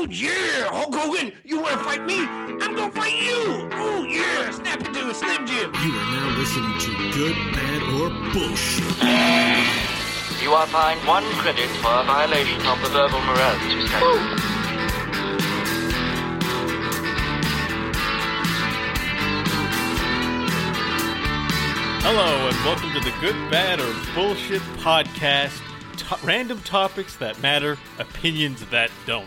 Oh yeah, Hulk Hogan, you want to fight me? I'm going to fight you. Oh yeah, snap into a Slim Jim. You are now listening to Good, Bad, or Bullshit. You are fined 1 credit for a violation of the verbal morality standard. Oh. Hello, and welcome to the Good, Bad, or Bullshit podcast. Random topics that matter, opinions that don't.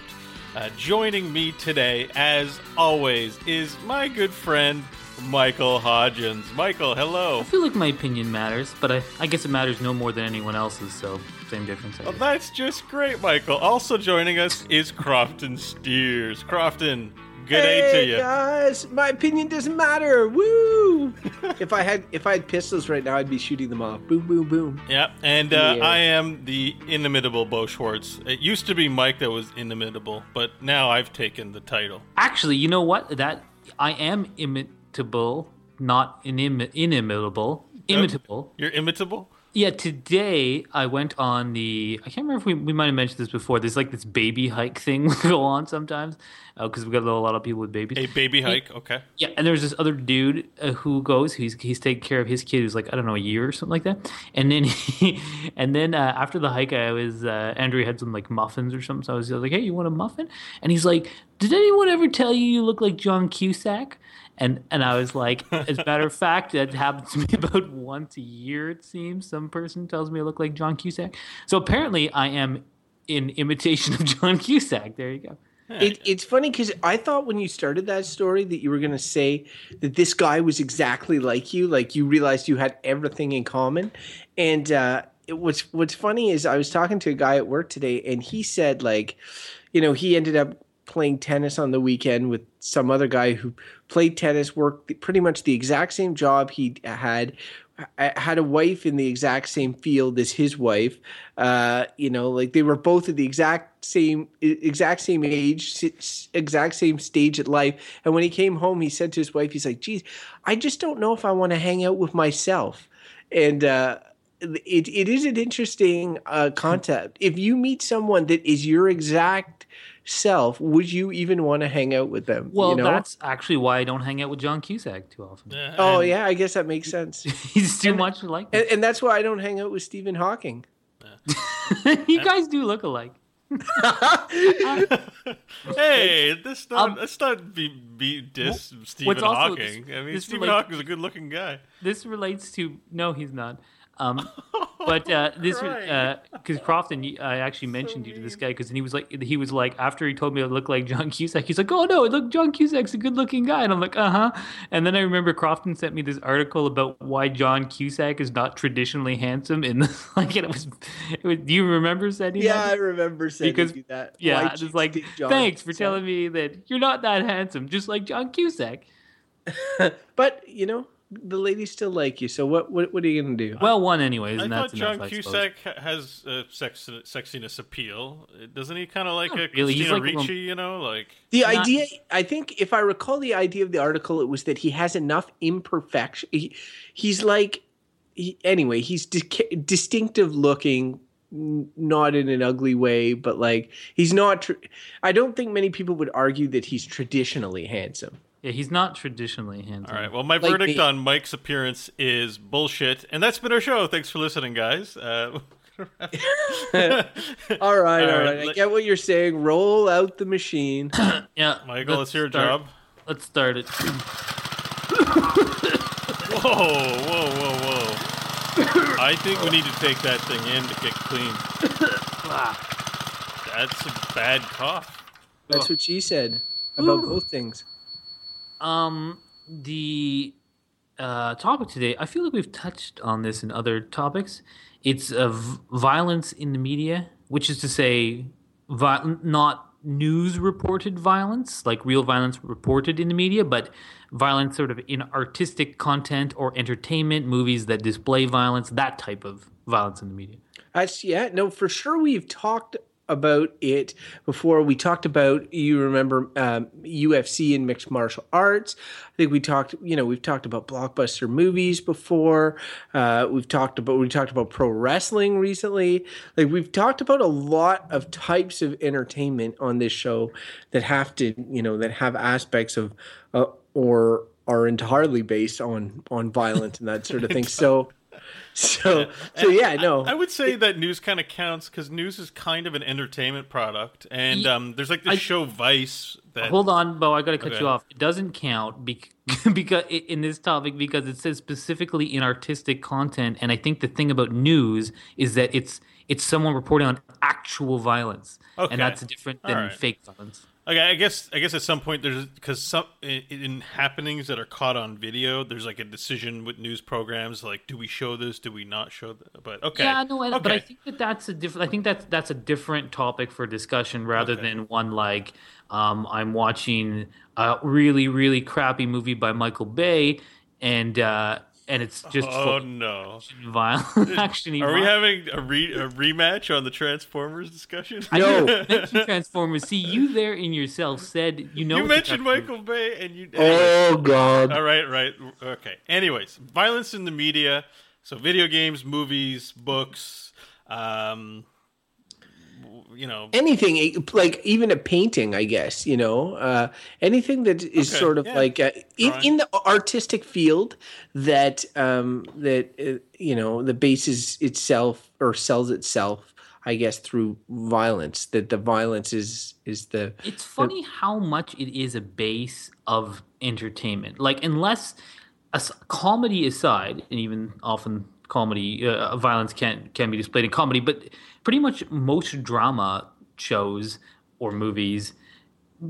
Joining me today, as always, is my good friend, Michael Hodgins. Michael, hello. I feel like my opinion matters, but I guess it matters no more than anyone else's, so same difference. Well, that's just great, Michael. Also joining us is Crofton Steers. Crofton, good day to you. Hey guys, my opinion doesn't matter. Woo! If I had pistols right now, I'd be shooting them off. Boom, boom, boom. Yeah, and I am the inimitable Beau Schwartz. It used to be Mike that was inimitable, but now I've taken the title. Actually, you know what? That I am imitable, not inimitable. Imitable. You're imitable? Yeah, today I went on I can't remember if we might have mentioned this before. There's like this baby hike thing we go on sometimes because we got a lot of people with babies. A baby hike, okay. Yeah, and there's this other dude who goes. He's taking care of his kid who's like, I don't know, a year or something like that. And then after the hike, Andrew had some like muffins or something. So I was like, hey, you want a muffin? And he's like, did anyone ever tell you look like John Cusack? And I was like, as a matter of fact, that happens to me about once a year, it seems. Some person tells me I look like John Cusack. So apparently I am in imitation of John Cusack. There you go. It's funny because I thought when you started that story that you were going to say that this guy was exactly like you. Like you realized you had everything in common. And what's funny is I was talking to a guy at work today and he said like, you know, he ended up playing tennis on the weekend with some other guy who played tennis, worked pretty much the exact same job he had a wife in the exact same field as his wife. You know, like they were both at the exact same age, exact same stage at life. And when he came home, he said to his wife, he's like, geez, I just don't know if I want to hang out with myself. And, it is an interesting concept. If you meet someone that is your exact self, would you even want to hang out with them? Well, you know? That's actually why I don't hang out with John Cusack too often. Yeah, I guess that makes sense. He's too much like me. And that's why I don't hang out with Stephen Hawking. You guys do look alike. Hey, let's not diss Stephen Hawking. I mean, Stephen Hawking is a good-looking guy. This relates to... No, he's not. Because Crofton, I actually mentioned you to this guy because he was like after he told me I look like John Cusack, he's like, oh no, look, John Cusack's a good looking guy, and I'm like, And then I remember Crofton sent me this article about why John Cusack is not traditionally handsome, and like, and it was. Do you remember sending? Yeah, I remember sending that. Yeah, it's like thanks for telling me that you're not that handsome, just like John Cusack. But you know. The ladies still like you, so what are you gonna do? Well, one anyways, and that's enough. I thought John Cusack has sexiness appeal. Doesn't he kind of like a Christina Ricci? You know, like the idea. I think if I recall the idea of the article, it was that he has enough imperfection. He's distinctive looking. Not in an ugly way, but like he's not. I don't think many people would argue that he's traditionally handsome. Yeah, he's not traditionally handsome. All right, well, my verdict on Mike's appearance is bullshit, and that's been our show. Thanks for listening, guys. All right. I get what you're saying. Roll out the machine. Yeah, Michael, it's your job. Let's start it. Whoa. I think we need to take that thing in to get clean. That's a bad cough. That's what she said about both things. The topic today, I feel like we've touched on this in other topics. It's violence in the media, which is to say not news-reported violence, like real violence reported in the media, but violence sort of in artistic content or entertainment, movies that display violence, that type of violence in the media. For sure we've talked about it before. We talked about, you remember, UFC and mixed martial arts. I think we talked, you know, we've talked about blockbuster movies before. We talked about pro wrestling recently. Like, we've talked about a lot of types of entertainment on this show that have to, you know, that have aspects of or are entirely based on violence and that sort of thing. So, yeah, no. I would say that news kind of counts because news is kind of an entertainment product, and there's like this show Vice. That... Hold on, Beau, I got to cut you off. It doesn't count because in this topic because it says specifically in artistic content, and I think the thing about news is that it's someone reporting on actual violence, and that's different than fake violence. Okay, I guess at some point there's because some in happenings that are caught on video, there's like a decision with news programs like, do we show this? Do we not show this? But okay, yeah, no, but I think that's a different. I think that's a different topic for discussion rather than one like I'm watching a really really crappy movie by Michael Bay and it's just Are we having a rematch on the Transformers discussion? No, mention Transformers. See, you there in yourself said you mentioned Michael Bay, and you. Oh God! All right, okay. Anyways, violence in the media. So, video games, movies, books. You know, anything like even a painting, I guess, you know, anything that is sort of like in the artistic field that you know, the bases itself or sells itself, I guess, through violence, that the violence is the. It's funny how much it is a base of entertainment, like unless comedy aside, and even often. Comedy violence can be displayed in comedy, but pretty much most drama shows or movies,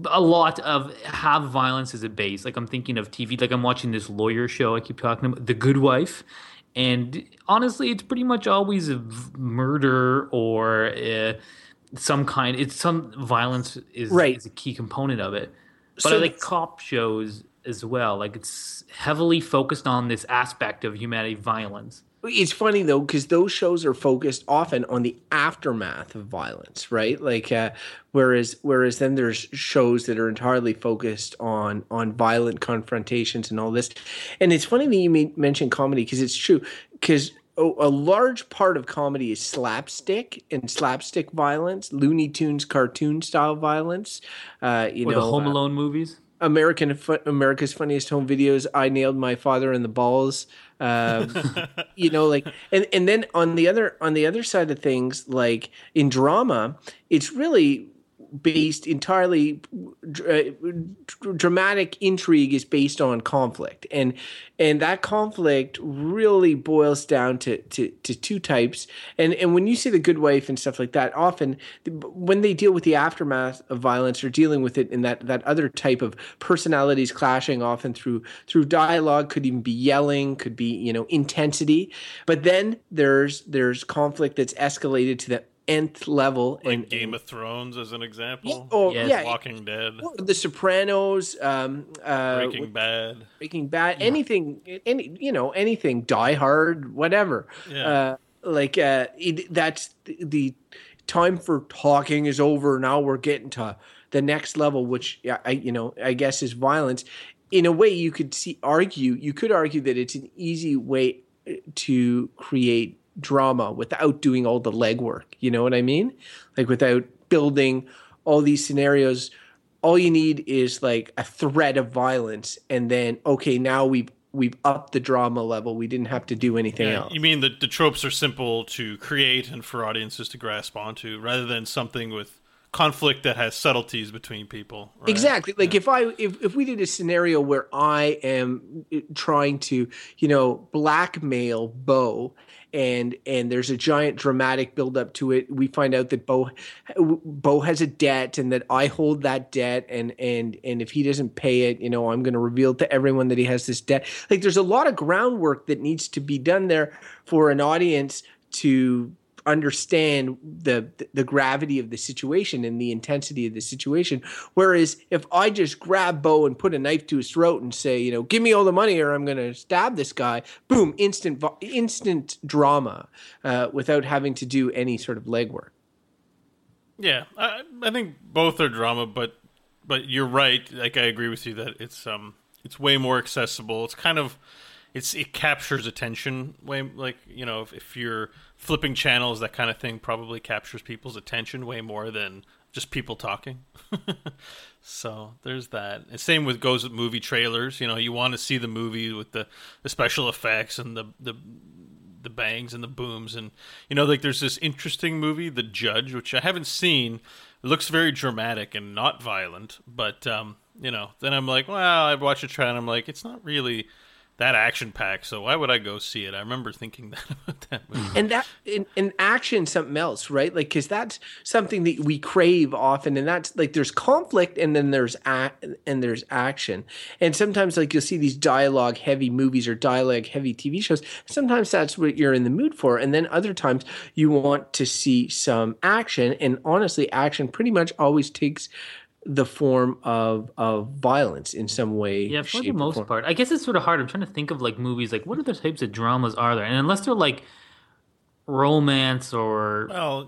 a lot of have violence as a base. Like I'm thinking of TV, like I'm watching this lawyer show I keep talking about, The Good Wife, and honestly, it's pretty much always a murder or some kind. It's some violence is a key component of it. But so I like cop shows as well. Like it's heavily focused on this aspect of humanity, violence. It's funny, though, because those shows are focused often on the aftermath of violence, right? Like, whereas then there's shows that are entirely focused on violent confrontations and all this. And it's funny that you mentioned comedy because it's true because a large part of comedy is slapstick and slapstick violence, Looney Tunes cartoon-style violence. The Home Alone movies? America's Funniest Home Videos, I Nailed My Father in the Balls. You know, like, and then on the other side of things, like in drama, it's really based entirely dramatic intrigue is based on conflict, and that conflict really boils down to two types. And when you see The Good Wife and stuff like that, often when they deal with the aftermath of violence, they're dealing with it in that other type of personalities clashing, often through dialogue, could even be yelling, could be, you know, intensity. But then there's conflict that's escalated to the nth level, like and Game of Thrones as an example. Oh yes. Yeah, Walking Dead, The Sopranos, Breaking Bad, yeah. anything, Die Hard, whatever. Yeah. That's the time for talking is over. Now we're getting to the next level, which I guess is violence. In a way, you could argue that it's an easy way to create drama without doing all the legwork, you know what I mean? Like without building all these scenarios, all you need is like a threat of violence, and then okay, now we've upped the drama level. We didn't have to do anything else. You mean the tropes are simple to create and for audiences to grasp onto, rather than something with conflict that has subtleties between people. Right? Exactly. Like if we did a scenario where I am trying to, you know, blackmail Beau. And there's a giant dramatic buildup to it. We find out that Beau has a debt, and that I hold that debt, and if he doesn't pay it, you know, I'm going to reveal to everyone that he has this debt. Like there's a lot of groundwork that needs to be done there for an audience to understand the gravity of the situation and the intensity of the situation. Whereas if I just grab Beau and put a knife to his throat and say, you know, give me all the money or I'm going to stab this guy, boom, instant drama without having to do any sort of legwork. Yeah, I think both are drama, but you're right. Like, I agree with you that it's way more accessible. It's kind of it captures attention way, like, you know, if you're flipping channels, that kind of thing probably captures people's attention way more than just people talking. So there's that. And same goes with movie trailers. You know, you want to see the movie with the special effects and the bangs and the booms, and, you know, like, there's this interesting movie, The Judge, which I haven't seen. It looks very dramatic and not violent, but you know, then I'm like, well, I watch a trailer and I'm like, it's not really that action packed, so why would I go see it? I remember thinking that about that movie. And that in action, something else, right? Like, because that's something that we crave often, and that's like, there's conflict, and then there's action, and sometimes, like, you'll see these dialogue heavy movies or dialogue heavy TV shows. Sometimes that's what you're in the mood for, and then other times you want to see some action, and honestly, action pretty much always takes the form of violence in some way. Yeah, for the most part. I guess it's sort of hard. I'm trying to think of, like, movies, like, what other types of dramas are there? And unless they're like romance or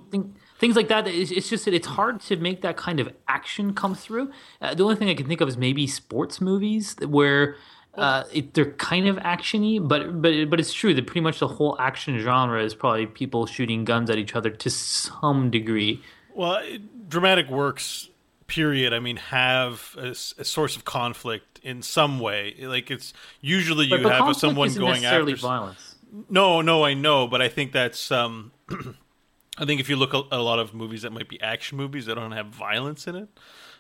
things like that, it's just that it's hard to make that kind of action come through. The only thing I can think of is maybe sports movies where they're kind of actiony, but it's true that pretty much the whole action genre is probably people shooting guns at each other to some degree. Well, dramatic works, period, I mean, have a source of conflict in some way. Like, it's usually you have someone going after violence. No, I know, but I think that's I think if you look at a lot of movies that might be action movies that don't have violence in it,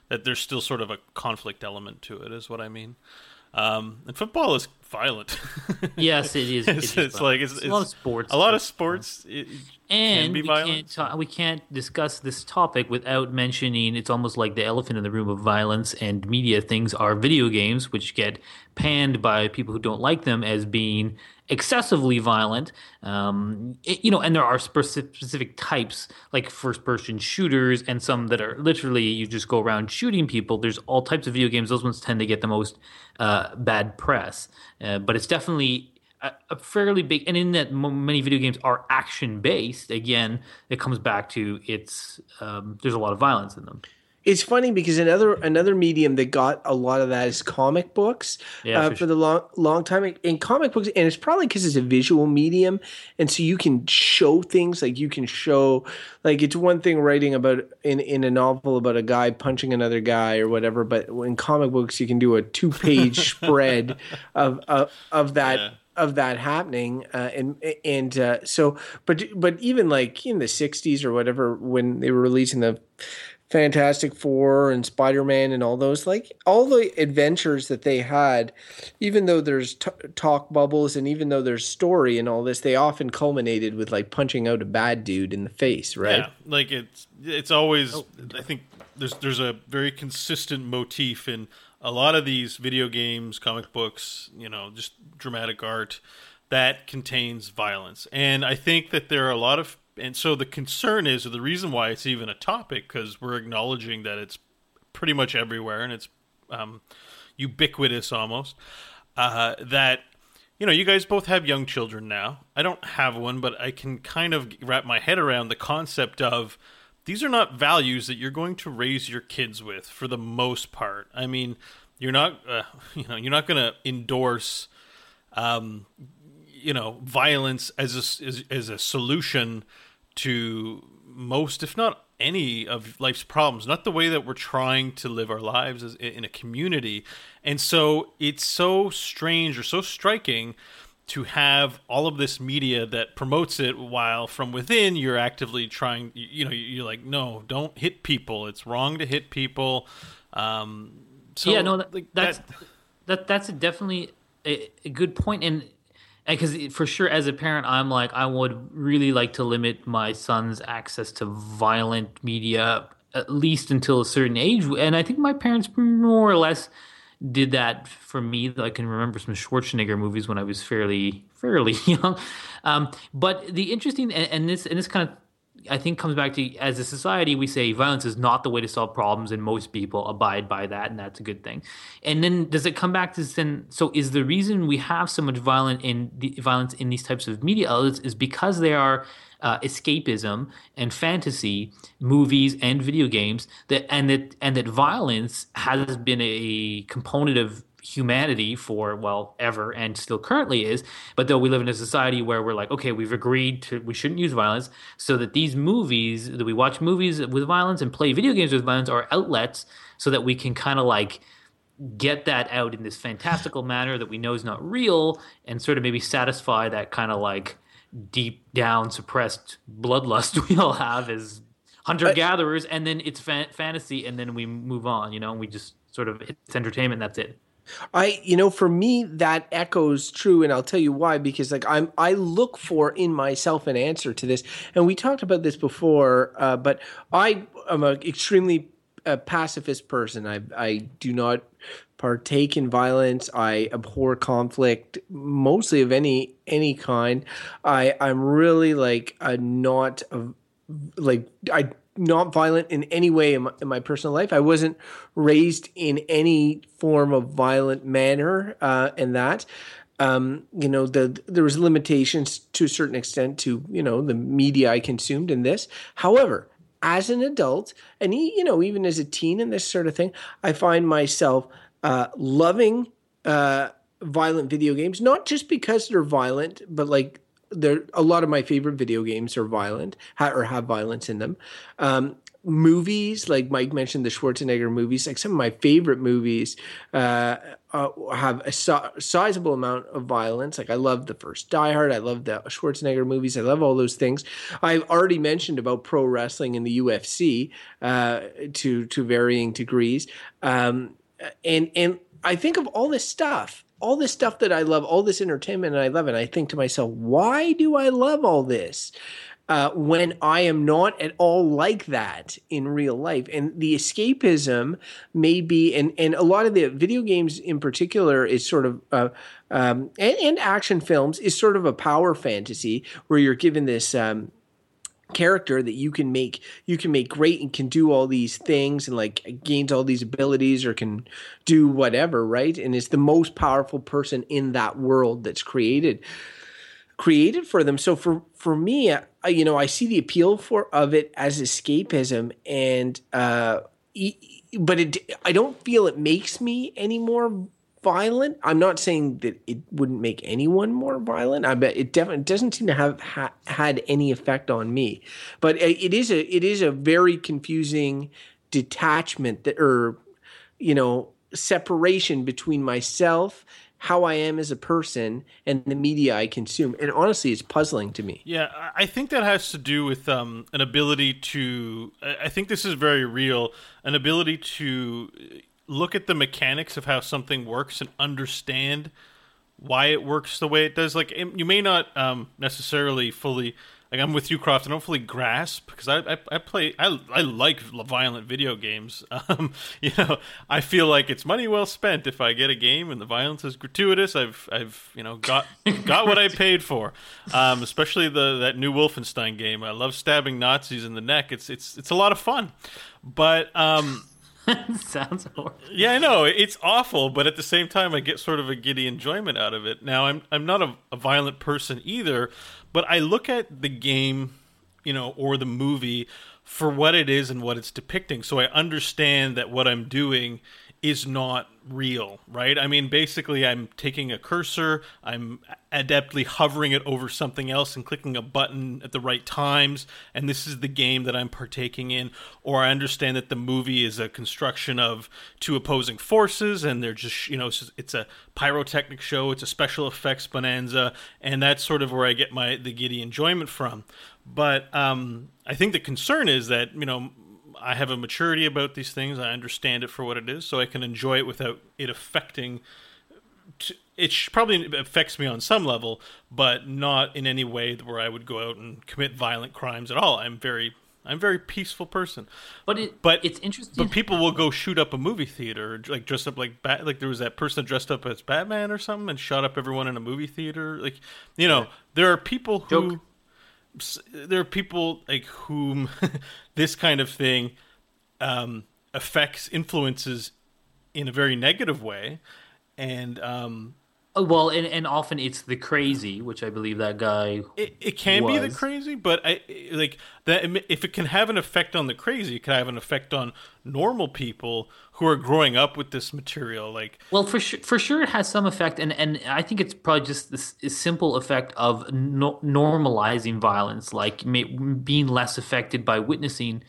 that there's still sort of a conflict element to it, is what I mean. And football is violent. Yes, it is. It's like it's a lot of sports. A lot of sports can be violent. And we can't discuss this topic without mentioning, it's almost like the elephant in the room of violence and media things are video games, which get panned by people who don't like them as being excessively violent. You know, and there are specific types, like first-person shooters and some that are literally you just go around shooting people. There's all types of video games. Those ones tend to get the most bad press. But it's definitely a fairly big – and in that many video games are action-based, again, it comes back to it's there's a lot of violence in them. It's funny because another medium that got a lot of that is comic books for the long time. In comic books, and it's probably because it's a visual medium, and so you can show things. Like, you can show, like, it's one thing writing about in a novel about a guy punching another guy or whatever, but in comic books you can do a 2-page spread of that. Yeah. Of that happening, and so, but even like in the 60s or whatever, when they were releasing the Fantastic Four and Spider-Man and all those, like, all the adventures that they had, even though there's talk bubbles and even though there's story and all this, they often culminated with, like, punching out a bad dude in the face, right? Yeah, like, it's always I think there's a very consistent motif in a lot of these video games, comic books, you know, just dramatic art that contains violence. And I think that there are a lot of, and so the concern is, or the reason why it's even a topic, because we're acknowledging that it's pretty much everywhere and it's ubiquitous almost, that, you know, you guys both have young children now. I don't have one, but I can kind of wrap my head around the concept of these are not values that you're going to raise your kids with for the most part. I mean, you're not going to endorse, you know, violence as a solution to most, if not any, of life's problems. Not the way that we're trying to live our lives as, in a community. And so it's so strange or so striking to have all of this media that promotes it, while from within you're actively trying. You know, you're like, no, don't hit people. It's wrong to hit people. So yeah, no, that's definitely a good point. And because for sure, as a parent, I'm like, I would really like to limit my son's access to violent media, at least until a certain age. And I think my parents more or less did that for me. I can remember some Schwarzenegger movies when I was fairly young. But the interesting, and this kind of I think comes back to, as a society, we say violence is not the way to solve problems, and most people abide by that, and that's a good thing. And then does it come back to then? So is the reason we have so much violence in these types of media outlets is because they are escapism and fantasy movies and video games, that violence has been a component of humanity for, well, ever, and still currently is. But though we live in a society where we're like, okay, we've agreed to, we shouldn't use violence, so that these movies, that we watch movies with violence and play video games with violence, are outlets so that we can kind of like get that out in this fantastical manner that we know is not real, and sort of maybe satisfy that kind of like deep down suppressed bloodlust we all have as hunter-gatherers, and then it's fantasy, and then we move on, you know, and we just sort of, it's entertainment, that's it. For me, that echoes true, and I'll tell you why, because like I look for in myself an answer to this, and we talked about this before, but I am an extremely pacifist person. I do not partake in violence. I abhor conflict, mostly of any kind. I'm really like not violent in any way in my personal life. I wasn't raised in any form of violent manner, and that, there was limitations to a certain extent to, the media I consumed in this. However, as an adult, and even as a teen and this sort of thing, I find myself loving violent video games, not just because they're violent, but like, a lot of my favorite video games are violent or have violence in them. Movies, like Mike mentioned, the Schwarzenegger movies, like some of my favorite movies have a sizable amount of violence. Like I love the first Die Hard. I love the Schwarzenegger movies. I love all those things. I've already mentioned about pro wrestling and the UFC to varying degrees. And I think of all this stuff that I love, all this entertainment that I love, and I think to myself, why do I love all this when I am not at all like that in real life? And the escapism may be, and a lot of the video games in particular is sort of, and action films is sort of a power fantasy where you're given this character that you can make great and can do all these things and like gains all these abilities or can do whatever, right? And it's the most powerful person in that world that's created for them. So for me, I see the appeal of it as escapism, and but I don't feel it makes me any more violent. I'm not saying that it wouldn't make anyone more violent. I bet it definitely doesn't seem to have had any effect on me. But it is a very confusing detachment separation between myself, how I am as a person, and the media I consume. And honestly, it's puzzling to me. Yeah, I think that has to do with an ability to. I think this is very real. An ability to look at the mechanics of how something works and understand why it works the way it does. Like, you may not necessarily fully, like I'm with you, Croft, I don't fully grasp, because I like violent video games. I feel like it's money well spent if I get a game and the violence is gratuitous. I've got what I paid for. Especially that new Wolfenstein game. I love stabbing Nazis in the neck. It's a lot of fun, but sounds horrible. Yeah, I know. It's awful, but at the same time, I get sort of a giddy enjoyment out of it. Now, I'm not a violent person either, but I look at the game, or the movie for what it is and what it's depicting. So I understand that what I'm doing is not real, right? I mean, basically, I'm taking a cursor, I'm adeptly hovering it over something else and clicking a button at the right times, and this is the game that I'm partaking in. Or I understand that the movie is a construction of two opposing forces, and they're just, it's a pyrotechnic show, it's a special effects bonanza, and that's sort of where I get the giddy enjoyment from. But I think the concern is that, I have a maturity about these things. I understand it for what it is, so I can enjoy it without it affecting. It probably affects me on some level, but not in any way where I would go out and commit violent crimes at all. I'm very peaceful person. But it's interesting. But people will go shoot up a movie theater, like dressed up like like there was that person dressed up as Batman or something and shot up everyone in a movie theater. Like there are people who. Joke. there are people like whom this kind of thing affects, influences in a very negative way. And well, and often it's the crazy, which I believe that guy it can was. Be the crazy, but I like that if it can have an effect on the crazy, it can have an effect on normal people who are growing up with this material. Like, well, for sure, it has some effect, and I think it's probably just this simple effect of normalizing violence, like being less affected by witnessing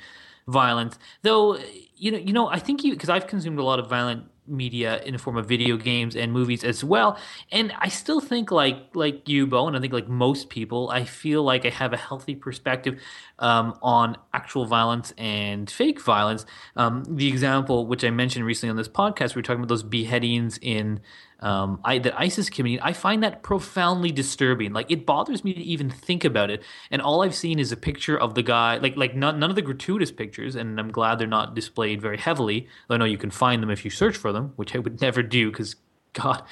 violence. Though you know, I think because I've consumed a lot of violent media in the form of video games and movies as well, and I still think like you, Beau, and I think like most people, I feel like I have a healthy perspective on actual violence and fake violence. The example which I mentioned recently on this podcast, we were talking about those beheadings in that ISIS community. I find that profoundly disturbing. Like, it bothers me to even think about it. And all I've seen is a picture of the guy, like none of the gratuitous pictures, and I'm glad they're not displayed very heavily. I know you can find them if you search for them, which I would never do because, God.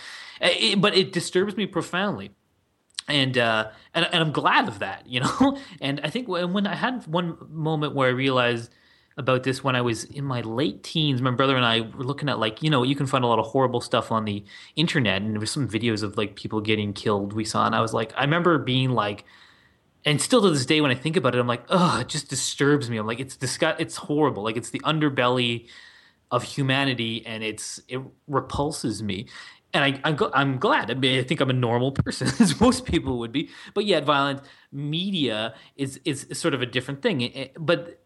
But it disturbs me profoundly. And I'm glad of that, you know? And I think when I had one moment where I realized about this when I was in my late teens. My brother and I were looking at, like, you know, you can find a lot of horrible stuff on the internet, and there was some videos of like people getting killed we saw, and I was like, I remember being like, and still to this day when I think about it, I'm like, oh, it just disturbs me. I'm like, it's disgusting, it's horrible. Like, it's the underbelly of humanity, and it repulses me. And I'm glad. I mean, I think I'm a normal person, as most people would be. But yet, violent media is sort of a different thing. But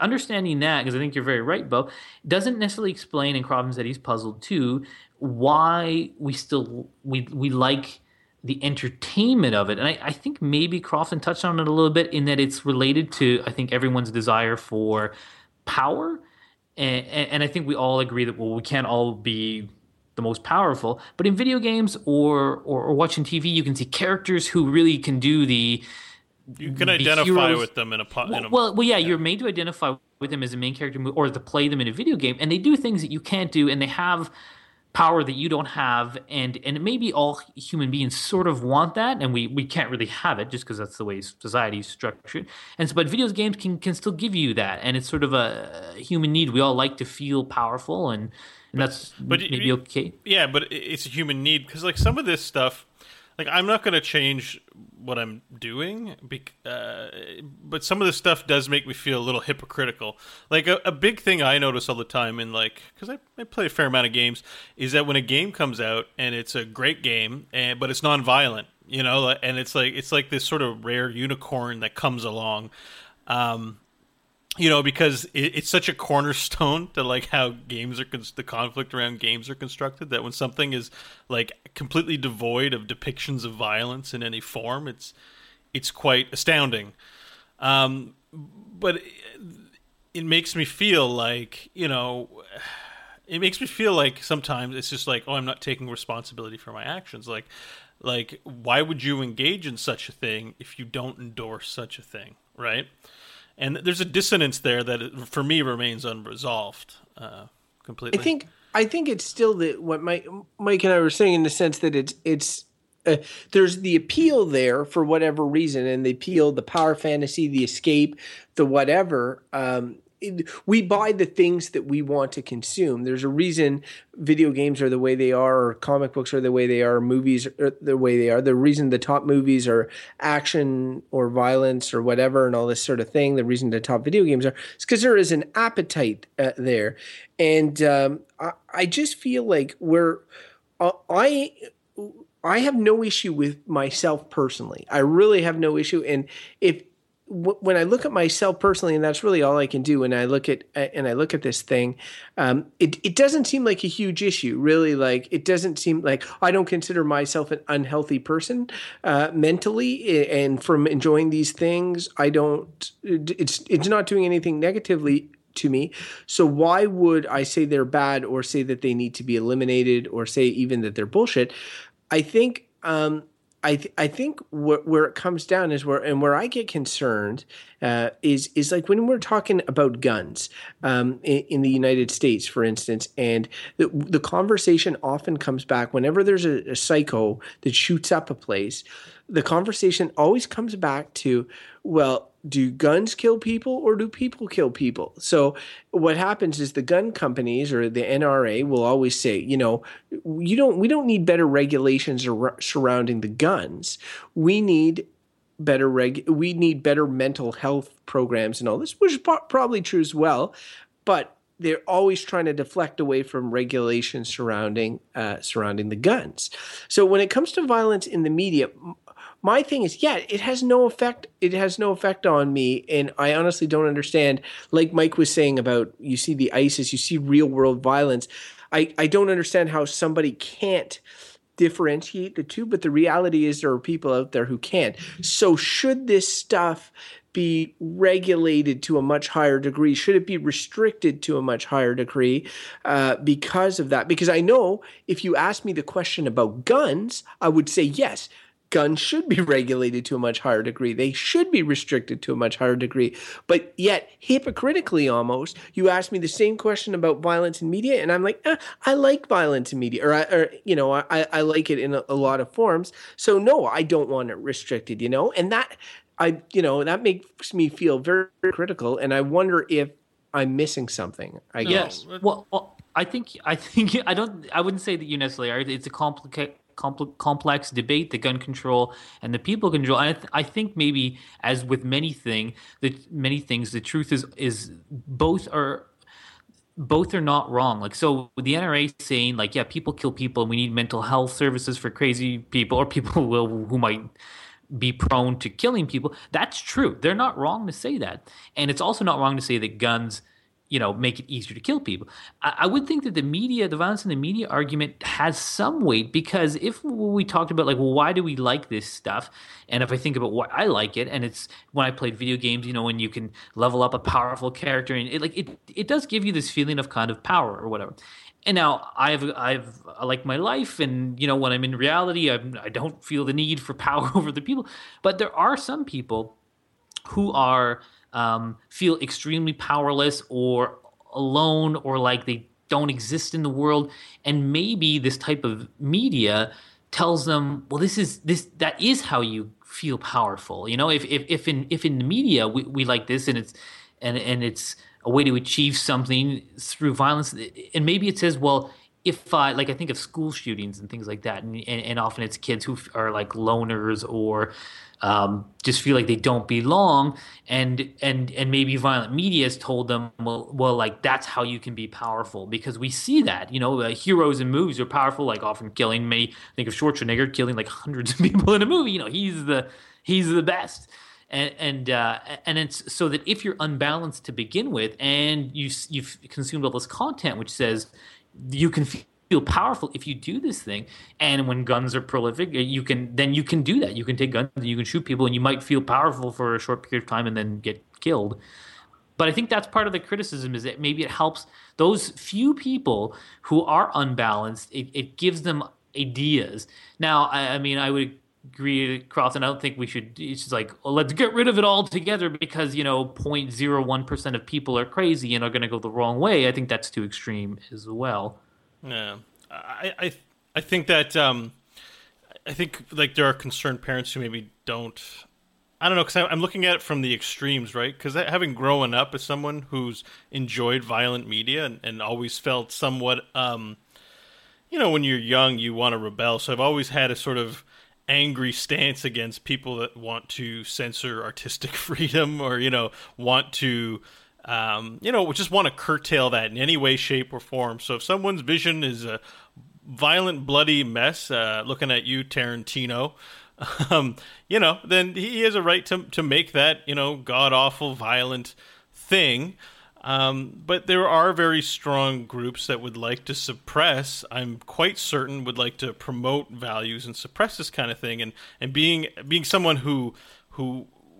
understanding that, because I think you're very right, Beau, doesn't necessarily explain, and Crofton said he's puzzled too, why we like the entertainment of it. And I think maybe Crofton touched on it a little bit in that it's related to, I think, everyone's desire for power. And I think we all agree that, well, we can't all be the most powerful. But in video games or watching TV, you can see characters who really can do the... You can identify with them in a... You're made to identify with them as a main character or to play them in a video game, and they do things that you can't do, and they have power that you don't have, and maybe all human beings sort of want that, and we can't really have it just because that's the way society is structured. And so, but video games can still give you that, and it's sort of a human need. We all like to feel powerful, and that's maybe okay. Yeah, but it's a human need, because like some of this stuff... Like, I'm not going to change what I'm doing, but some of this stuff does make me feel a little hypocritical. Like, a big thing I notice all the time in, like, because I play a fair amount of games, is that when a game comes out and it's a great game, but it's non-violent, you know, and it's like this sort of rare unicorn that comes along, you know, because it's such a cornerstone to like how games are the conflict around games are constructed, that when something is like completely devoid of depictions of violence in any form, it's quite astounding. But it makes me feel like, you know, it makes me feel like sometimes it's just like, oh, I'm not taking responsibility for my actions. Like why would you engage in such a thing if you don't endorse such a thing, right? And there's a dissonance there that, for me, remains unresolved completely. I think it's still what Mike and I were saying, in the sense that it's there's the appeal there for whatever reason, and the appeal, the power fantasy, the escape, the whatever. We buy the things that we want to consume. There's a reason video games are the way they are, or comic books are the way they are, movies are the way they are. The reason the top movies are action or violence or whatever and all this sort of thing, the reason the top video games are, is because there is an appetite there. And I just feel like I have no issue with myself personally. I really have no issue. And when I look at myself personally, and that's really all I can do, and I look at this thing, it doesn't seem like a huge issue, really. Like, it doesn't seem like, I don't consider myself an unhealthy person mentally, and from enjoying these things, it's not doing anything negatively to me. So why would I say they're bad, or say that they need to be eliminated, or say even that they're bullshit? I think I think where it comes down is where I get concerned is like when we're talking about guns in the United States, for instance, and the conversation often comes back whenever there's a psycho that shoots up a place. The conversation always comes back to, well, do guns kill people or do people kill people? So what happens is the gun companies or the NRA will always say, you know, we don't need better regulations surrounding the guns. We need better mental health programs and all this, which is probably true as well, but they're always trying to deflect away from regulations surrounding the guns. So when it comes to violence in the media, my thing is, yeah, it has no effect. It has no effect on me, and I honestly don't understand. Like Mike was saying about, you see the ISIS, you see real world violence. I don't understand how somebody can't differentiate the two, but the reality is there are people out there who can't. So should this stuff be regulated to a much higher degree? Should it be restricted to a much higher degree because of that? Because I know if you asked me the question about guns, I would say yes. Guns should be regulated to a much higher degree. They should be restricted to a much higher degree. But yet, hypocritically almost, you ask me the same question about violence in media, and I'm like, I like violence in media, I like it in a lot of forms. So no, I don't want it restricted, And that makes me feel very, very critical, and I wonder if I'm missing something. I guess. Yes. Well, I think I wouldn't say that you necessarily are. It's a complex debate, the gun control and the people control. And I think maybe, as with many things, the truth is both are not wrong. Like, so with the NRA saying, like, yeah, people kill people and we need mental health services for crazy people or people who might be prone to killing people. That's true. They're not wrong to say that. And it's also not wrong to say that guns make it easier to kill people. I would think that the violence in the media argument has some weight, because if we talked about, like, well, why do we like this stuff? And if I think about why I like it, and it's when I played video games, when you can level up a powerful character, and it does give you this feeling of kind of power or whatever. And now I like my life, and when I'm in reality, I don't feel the need for power over the people. But there are some people who are feel extremely powerless or alone, or like they don't exist in the world, and maybe this type of media tells them, well, that is how you feel powerful. If in the media we like this, and it's a way to achieve something through violence, and maybe it says, well, if I, like, I think of school shootings and things like that, and often it's kids who are like loners or just feel like they don't belong, and maybe violent media has told them, well, like, that's how you can be powerful, because we see that, heroes in movies are powerful, like often killing many. Think of Schwarzenegger killing like hundreds of people in a movie. He's the best. And it's so that if you're unbalanced to begin with, and you've consumed all this content which says you can feel powerful if you do this thing, and when guns are prolific, you can do that. You can take guns and you can shoot people, and you might feel powerful for a short period of time and then get killed. But I think that's part of the criticism, is that maybe it helps those few people who are unbalanced. It gives them ideas. Now, I mean, I would agree, Crofton, I don't think we should, it's just like, oh, let's get rid of it altogether because, 0.01% of people are crazy and are going to go the wrong way. I think that's too extreme as well. Yeah. I think that, I think, like, there are concerned parents who maybe don't, I don't know, because I'm looking at it from the extremes, right? Because having grown up as someone who's enjoyed violent media and always felt somewhat, when you're young, you want to rebel. So I've always had a sort of angry stance against people that want to censor artistic freedom or, want to, just want to curtail that in any way, shape, or form. So if someone's vision is a violent, bloody mess, looking at you, Tarantino, then he has a right to make that, god-awful, violent thing. But there are very strong groups that would like to suppress, I'm quite certain, would like to promote values and suppress this kind of thing. And being someone who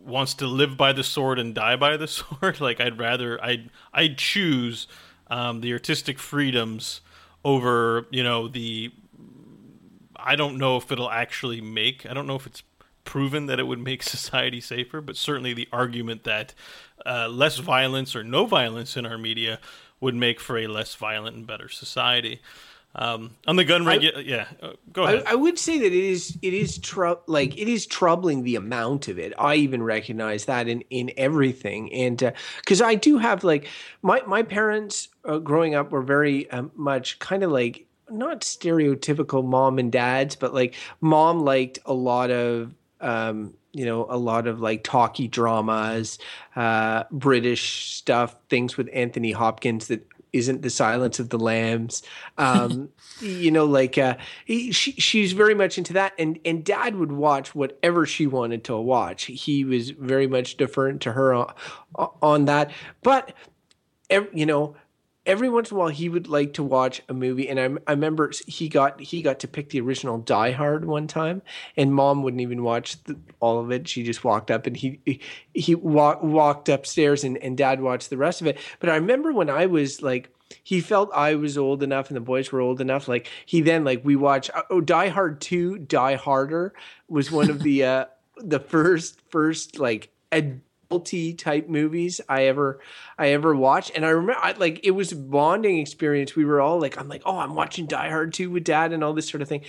wants to live by the sword and die by the sword, like, I'd choose the artistic freedoms over, the I don't know if it'll actually make, I don't know if it's proven that it would make society safer, but certainly the argument that less violence or no violence in our media would make for a less violent and better society. On the gun reg, go ahead. I would say that it is troubling, the amount of it. I even recognize that in everything, and because I do have, like, my parents growing up were very much kind of like, not stereotypical mom and dads, but like mom liked a lot of a lot of like talkie dramas, British stuff, things with Anthony Hopkins that isn't The Silence of the Lambs. She's very much into that. And dad would watch whatever she wanted to watch. He was very much deferent to her on that. But, every once in a while he would like to watch a movie. And I remember he got to pick the original Die Hard one time, and mom wouldn't even watch all of it. She just walked up, and he walked upstairs, and dad watched the rest of it. But I remember when I was like, he felt I was old enough and the boys were old enough, like he then, like, we watched Die Hard 2, Die Harder was one of the first like type movies I ever watched. And I remember it was a bonding experience. We were all like, I'm like, oh, I'm watching Die Hard 2 with dad and all this sort of thing.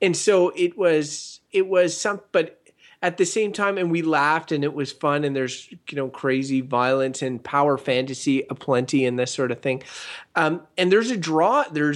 And so it was some, but at the same time, and we laughed and it was fun, and there's, crazy violence and power fantasy aplenty and this sort of thing. And there's a draw there.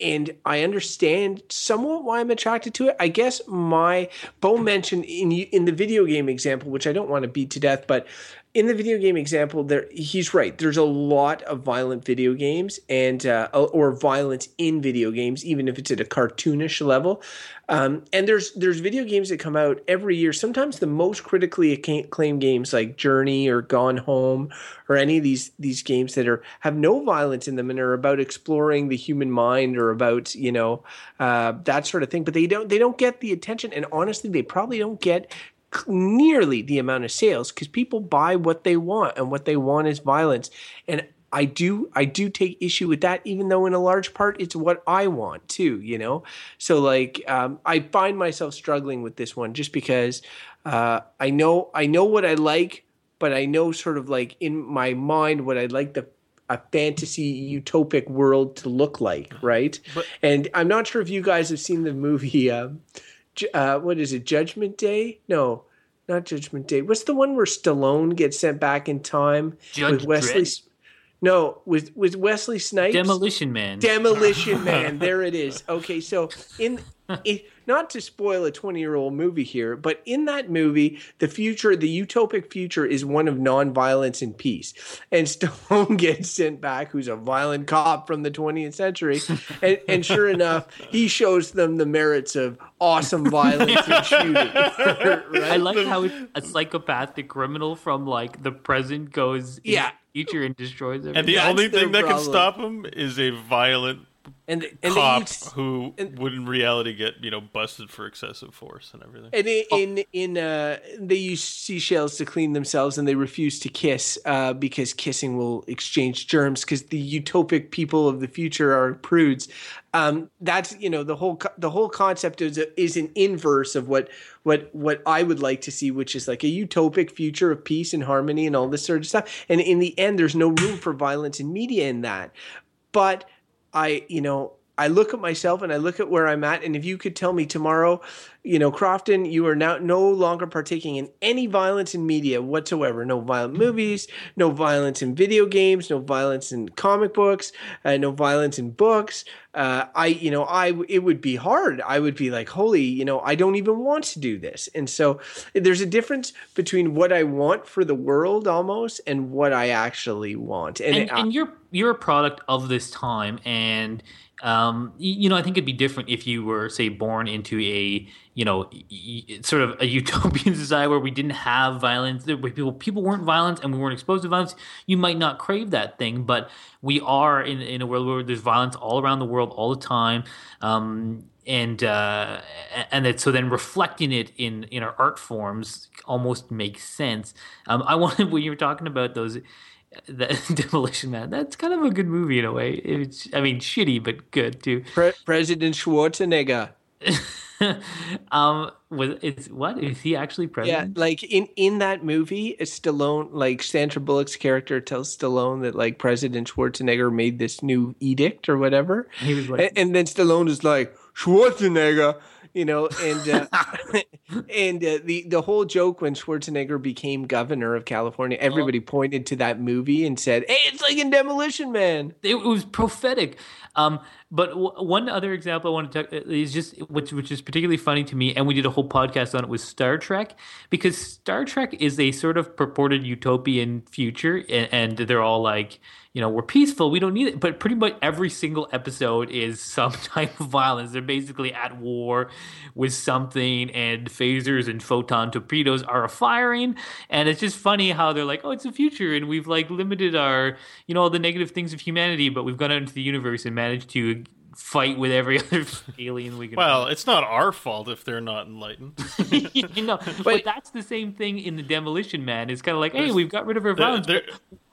And I understand somewhat why I'm attracted to it. I guess Beau mentioned in the video game example, which I don't want to beat to death, but in the video game example, he's right. There's a lot of violent video games and or violence in video games, even if it's at a cartoonish level. And there's video games that come out every year. Sometimes the most critically acclaimed games like Journey or Gone Home or any of these games that have no violence in them and are about exploring the human mind or about that sort of thing. But they don't get the attention, and honestly, they probably don't get nearly the amount of sales, because people buy what they want, and what they want is violence. And I do take issue with that, even though in a large part it's what I want too, So I find myself struggling with this one just because I know what I like, but I know sort of like in my mind what I'd like a fantasy utopic world to look like, right? And I'm not sure if you guys have seen the movie. What is it? Judgment Day? No, not Judgment Day. What's the one where Stallone gets sent back in time? Judge with Wesley? Dredd. No, with Wesley Snipes. Demolition Man. There it is. Okay, so not to spoil a 20-year-old movie here, but in that movie, the future, the utopic future, is one of nonviolence and peace. And Stallone gets sent back, who's a violent cop from the 20th century, and sure enough, he shows them the merits of awesome violence and shooting. Right? I like how a psychopathic criminal from like the present goes future and destroys everything. And the only thing that can stop him is a violent cop who would in reality get busted for excessive force and everything. And they use seashells to clean themselves, and they refuse to kiss because kissing will exchange germs, because the utopic people of the future are prudes. That's the whole concept is an inverse of what I would like to see, which is like a utopic future of peace and harmony and all this sort of stuff. And in the end, there's no room for violence in media in that, but. I look at myself and I look at where I'm at, and if you could tell me tomorrow, Crofton, you are now no longer partaking in any violence in media whatsoever. No violent movies, no violence in video games, no violence in comic books, no violence in books. It would be hard. I would be like, holy, I don't even want to do this. And so there's a difference between what I want for the world almost and what I actually want. And you're a product of this time, and I think it'd be different if you were, say, born into a, sort of a utopian society where we didn't have violence, where people weren't violent and we weren't exposed to violence. You might not crave that thing, but we are in a world where there's violence all around the world all the time. And so then reflecting it in our art forms almost makes sense. I wanted, when you were talking about those Demolition Man. That's kind of a good movie in a way. It's, I mean, shitty but good too. President Schwarzenegger. Is he actually president? Yeah, like in that movie, Stallone, like Sandra Bullock's character tells Stallone that like President Schwarzenegger made this new edict or whatever. He was like, and then Stallone is like, Schwarzenegger. You know, and the whole joke when Schwarzenegger became governor of California, everybody pointed to that movie and said, "Hey, it's like in Demolition Man." It was prophetic. But one other example I want to talk is just which is particularly funny to me, and we did a whole podcast on it, was Star Trek, because Star Trek is a sort of purported utopian future, and they're all like, you know, we're peaceful, we don't need it. But pretty much every single episode is some type of violence. They're basically at war with something, and phasers and photon torpedoes are firing. And it's just funny how they're like, oh, it's the future, and we've like limited our, you know, all the negative things of humanity, but we've gone out into the universe and managed to fight with every other alien we can. Well, it's not our fault if they're not enlightened. You know, but that's the same thing in the Demolition Man. It's kind of like, hey, we've got rid of our violence.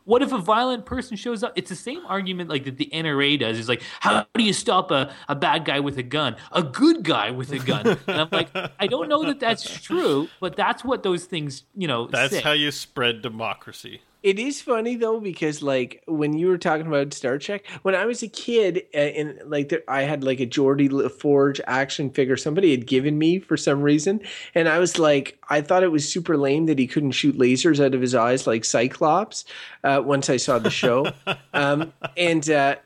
What if a violent person shows up? It's the same argument like that the NRA does. It's like, how do you stop a bad guy with a gun? A good guy with a gun. And I'm like, I don't know that that's true, but that's what those things, you know, that's say. How you spread democracy. It is funny, though, because, like, when you were talking about Star Trek, when I was a kid, and like I had, like, a Geordie LaForge action figure somebody had given me for some reason, and I was like, I thought it was super lame that he couldn't shoot lasers out of his eyes like Cyclops once I saw the show. And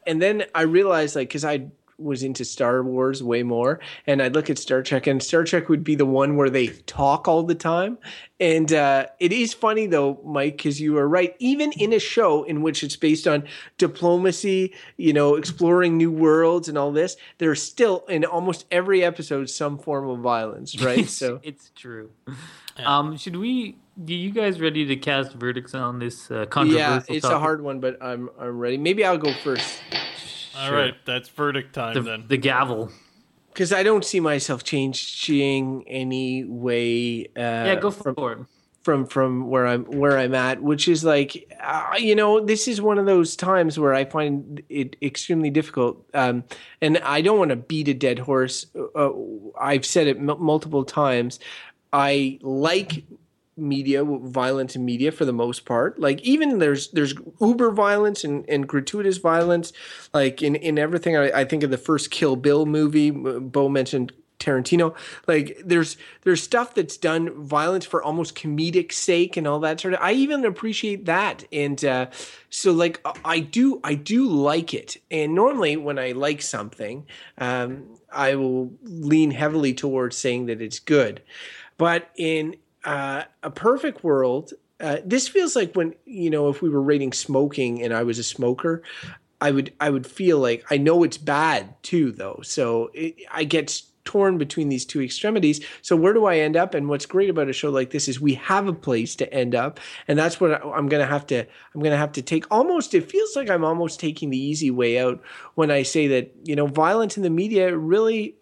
then I realized, like, because I was into Star Wars way more, and I'd look at Star Trek, and Star Trek would be the one where they talk all the time. And it is funny, though, Mike, because you are right. Even in a show in which it's based on diplomacy, you know, exploring new worlds and all this, there's still in almost every episode some form of violence, right? So it's true. Yeah. Should we? Are you guys ready to cast verdicts on this controversial topic? Yeah, it's a hard one, but I'm ready. Maybe I'll go first. All sure. Right, that's verdict time then. The gavel. Because I don't see myself changing any way. Go for it. From where I'm at, which is like, you know, this is one of those times where I find it extremely difficult. And I don't want to beat a dead horse. I've said it multiple times. I like media, violent media, for the most part. Like, even there's uber violence and gratuitous violence, like in everything. I think of the first Kill Bill movie. Beau mentioned Tarantino. Like, there's stuff that's done violence for almost comedic sake and all that sort of. I even appreciate that, and so like I do like it. And normally when I like something, I will lean heavily towards saying that it's good, but in a perfect world, this feels like when, you know, if we were rating smoking and I was a smoker, I would feel like, I know it's bad too, though. So I get torn between these two extremities. So where do I end up? And what's great about a show like this is we have a place to end up, and that's what I'm going to have to take. Almost, it feels like I'm almost taking the easy way out when I say that, you know, violence in the media really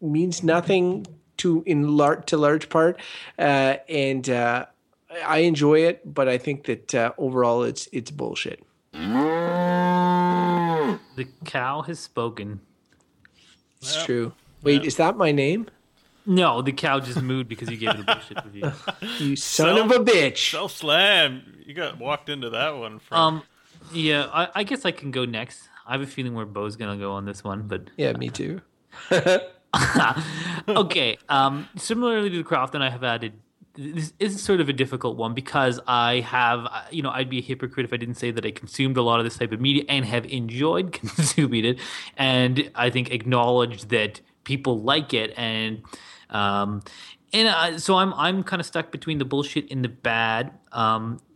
means nothing to large part, and I enjoy it, but I think that overall it's bullshit. The cow has spoken. It's true. Wait, is that my name? No, the cow just moved because you gave it a bullshit review. You son of a bitch! Self slam. You got walked into that one. Yeah, I guess I can go next. I have a feeling where Beau's gonna go on this one, but yeah, me too. Okay. Similarly to the Crofton, I have added, this is sort of a difficult one because I have, you know, I'd be a hypocrite if I didn't say that I consumed a lot of this type of media and have enjoyed consuming it, and I think acknowledged that people like it, and so I'm kind of stuck between the bullshit and the bad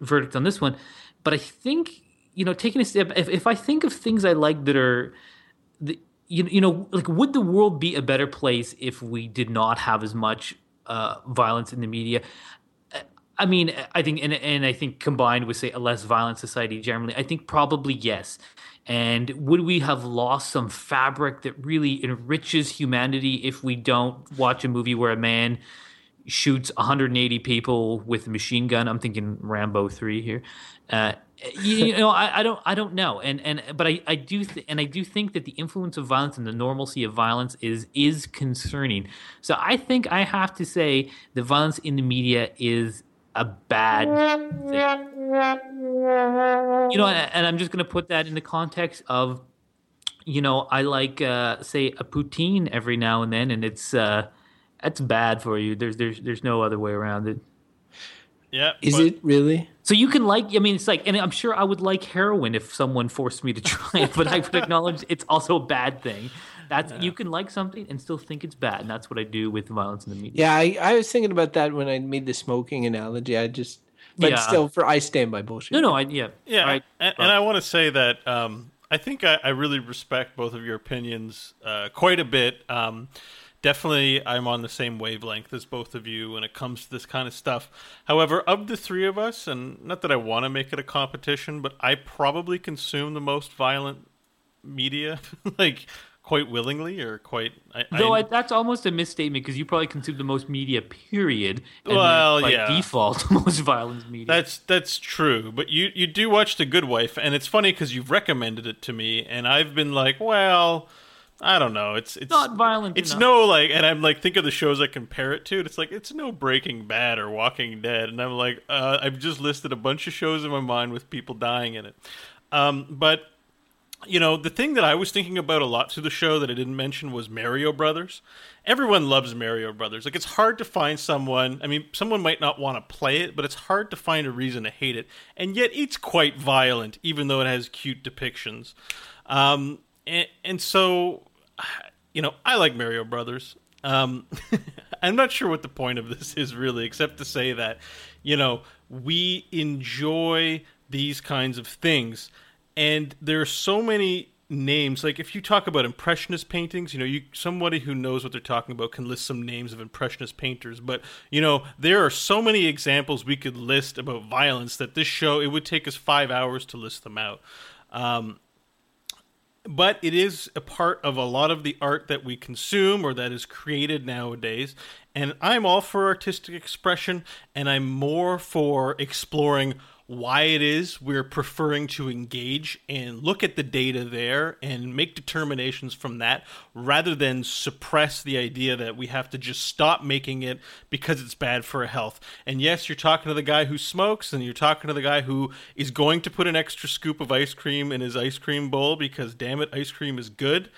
verdict on this one. But I think, you know, taking a step, if I think of things I like that are you know, like, would the world be a better place if we did not have as much violence in the media? I mean, I think, and I think combined with, say, a less violent society generally, I think probably yes. And would we have lost some fabric that really enriches humanity if we don't watch a movie where a man shoots 180 people with a machine gun. I'm thinking Rambo 3 here. I don't know. But I do think that the influence of violence and the normalcy of violence is concerning. So I think I have to say the violence in the media is a bad thing. You know, and I'm just going to put that in the context of, you know, I like, say, a poutine every now and then, and it's that's bad for you. There's no other way around it. Yeah. Is it really? So you can like, I mean, it's like, and I'm sure I would like heroin if someone forced me to try it, but I would acknowledge it's also a bad thing. You can like something and still think it's bad, and that's what I do with violence in the media. Yeah, I was thinking about that when I made the smoking analogy. I stand by bullshit. And I want to say that I think I really respect both of your opinions quite a bit. Definitely, I'm on the same wavelength as both of you when it comes to this kind of stuff. However, of the three of us, and not that I want to make it a competition, but I probably consume the most violent media, like quite willingly or quite. That's almost a misstatement because you probably consume the most media, period. And well, default, most violent media. That's true, but you do watch The Good Wife, and it's funny because you've recommended it to me, and I've been like, well, I don't know. It's not violent. It's enough. And I'm like, think of the shows I compare it to. And it's like, it's no Breaking Bad or Walking Dead. And I'm like, I've just listed a bunch of shows in my mind with people dying in it. But you know, the thing that I was thinking about a lot through the show that I didn't mention was Mario Brothers. Everyone loves Mario Brothers. Like, it's hard to find someone. I mean, someone might not want to play it, but it's hard to find a reason to hate it. And yet, it's quite violent, even though it has cute depictions. And so, you know, I like Mario Brothers. I'm not sure what the point of this is really, except to say that, you know, we enjoy these kinds of things. And there are so many names, like if you talk about Impressionist paintings, you know, somebody who knows what they're talking about can list some names of Impressionist painters. But, you know, there are so many examples we could list about violence that this show, it would take us 5 hours to list them out. But it is a part of a lot of the art that we consume or that is created nowadays. And I'm all for artistic expression, and I'm more for exploring why it is we're preferring to engage and look at the data there and make determinations from that rather than suppress the idea that we have to just stop making it because it's bad for health. And yes, you're talking to the guy who smokes, and you're talking to the guy who is going to put an extra scoop of ice cream in his ice cream bowl because, damn it, ice cream is good.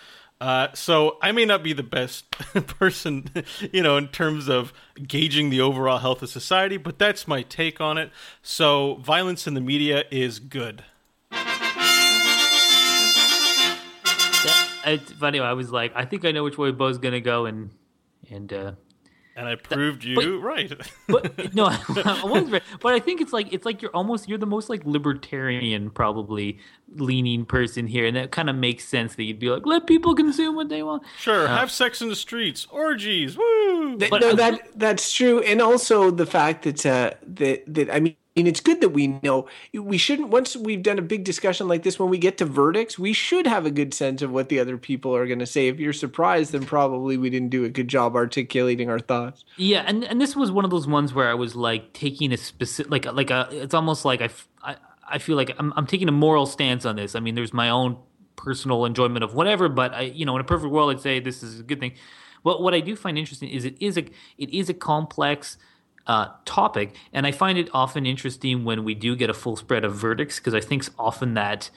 So I may not be the best person, you know, in terms of gauging the overall health of society, but that's my take on it. So violence in the media is good. It's funny. I was like, I think I know which way Beau's going to go. And I proved right. But no, I was right. But I think it's like you're the most like libertarian probably leaning person here, and that kind of makes sense that you'd be like, let people consume what they want. Sure, have sex in the streets, orgies, woo. That's true, and also the fact that And it's good that we know we shouldn't. Once we've done a big discussion like this, when we get to verdicts, we should have a good sense of what the other people are going to say. If you're surprised, then probably we didn't do a good job articulating our thoughts. Yeah, and this was one of those ones where I was like taking a specific, like a. It's almost like I feel like I'm taking a moral stance on this. I mean, there's my own personal enjoyment of whatever, but I, you know, in a perfect world, I'd say this is a good thing. But what I do find interesting is it is a complex topic, and I find it often interesting when we do get a full spread of verdicts, because I think often that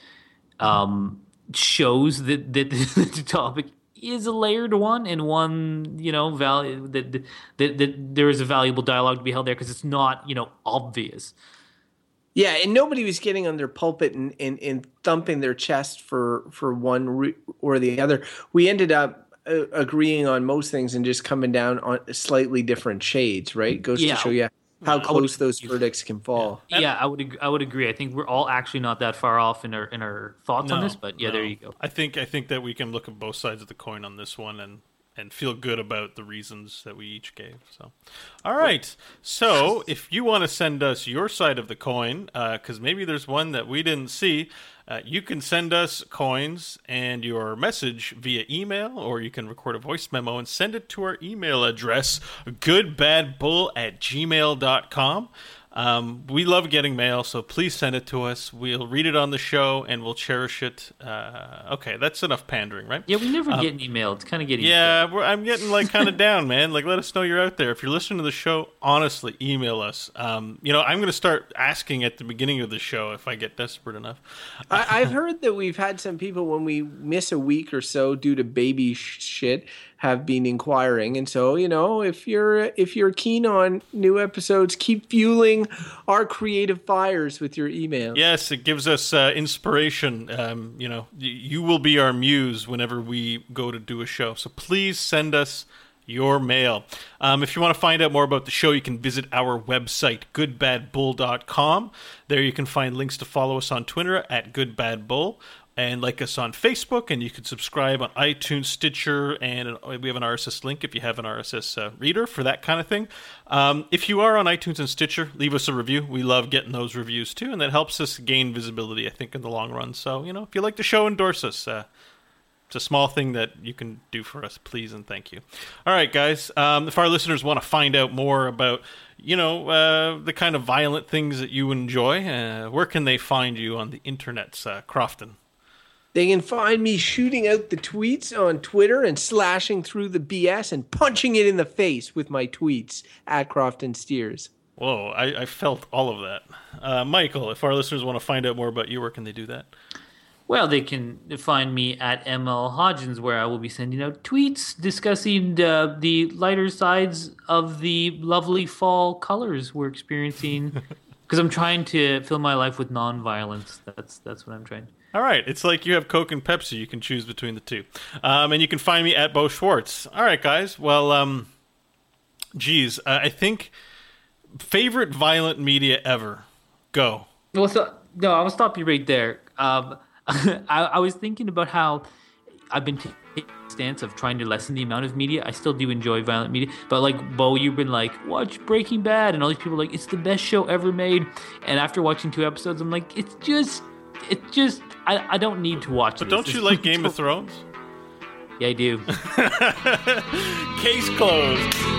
shows that the topic is a layered one, and one, you know, that there is a valuable dialogue to be held there because it's not, you know, obvious. Yeah, and nobody was getting on their pulpit and thumping their chest for one or the other. We ended up agreeing on most things and just coming down on slightly different shades, right? Goes to show you how close those verdicts can fall. Yeah, I would agree. I think we're all actually not that far off in our thoughts on this, but there you go. I think that we can look at both sides of the coin on this one, and and feel good about the reasons that we each gave. So, all right. So if you want to send us your side of the coin, because maybe there's one that we didn't see, you can send us coins and your message via email, or you can record a voice memo and send it to our email address, goodbadbull@gmail.com. We love getting mail, so please send it to us. We'll read it on the show, and we'll cherish it. Okay, that's enough pandering, right? Yeah, we never get emailed. It's kind of getting... Yeah, I'm getting, like, kind of down, man. Like, let us know you're out there. If you're listening to the show, honestly, email us. You know, I'm going to start asking at the beginning of the show if I get desperate enough. I've heard that we've had some people, when we miss a week or so due to baby shit, have been inquiring. And so, you know, if you're keen on new episodes, keep fueling our creative fires with your email. Yes, it gives us inspiration. You know, you will be our muse whenever we go to do a show. So please send us your mail. If you want to find out more about the show, you can visit our website, goodbadbull.com. There you can find links to follow us on Twitter @goodbadbull. And like us on Facebook, and you can subscribe on iTunes, Stitcher, and we have an RSS link if you have an RSS reader for that kind of thing. If you are on iTunes and Stitcher, leave us a review. We love getting those reviews too, and that helps us gain visibility, I think, in the long run. So, you know, if you like the show, endorse us. It's a small thing that you can do for us, please, and thank you. All right, guys, if our listeners want to find out more about, you know, the kind of violent things that you enjoy, where can they find you on the internet, Crofton? They can find me shooting out the tweets on Twitter and slashing through the BS and punching it in the face with my tweets @CroftonSteers. Whoa, I felt all of that. Michael, if our listeners want to find out more about you, where can they do that? Well, they can find me @ML Hodgins, where I will be sending out tweets discussing the lighter sides of the lovely fall colors we're experiencing. Because I'm trying to fill my life with non-violence. That's what I'm trying to do. All right. It's like you have Coke and Pepsi. You can choose between the two. And you can find me @Beau Schwartz. All right, guys. Well, geez, I think favorite violent media ever. Go. Well, so, no, I'll stop you right there. I was thinking about how I've been taking a stance of trying to lessen the amount of media. I still do enjoy violent media. But, like, Beau, you've been like, watch Breaking Bad. And all these people are like, it's the best show ever made. And after watching 2 episodes, I'm like, it's just... I don't need to watch it. But this. Don't you like Game of Thrones? Yeah, I do. Case closed.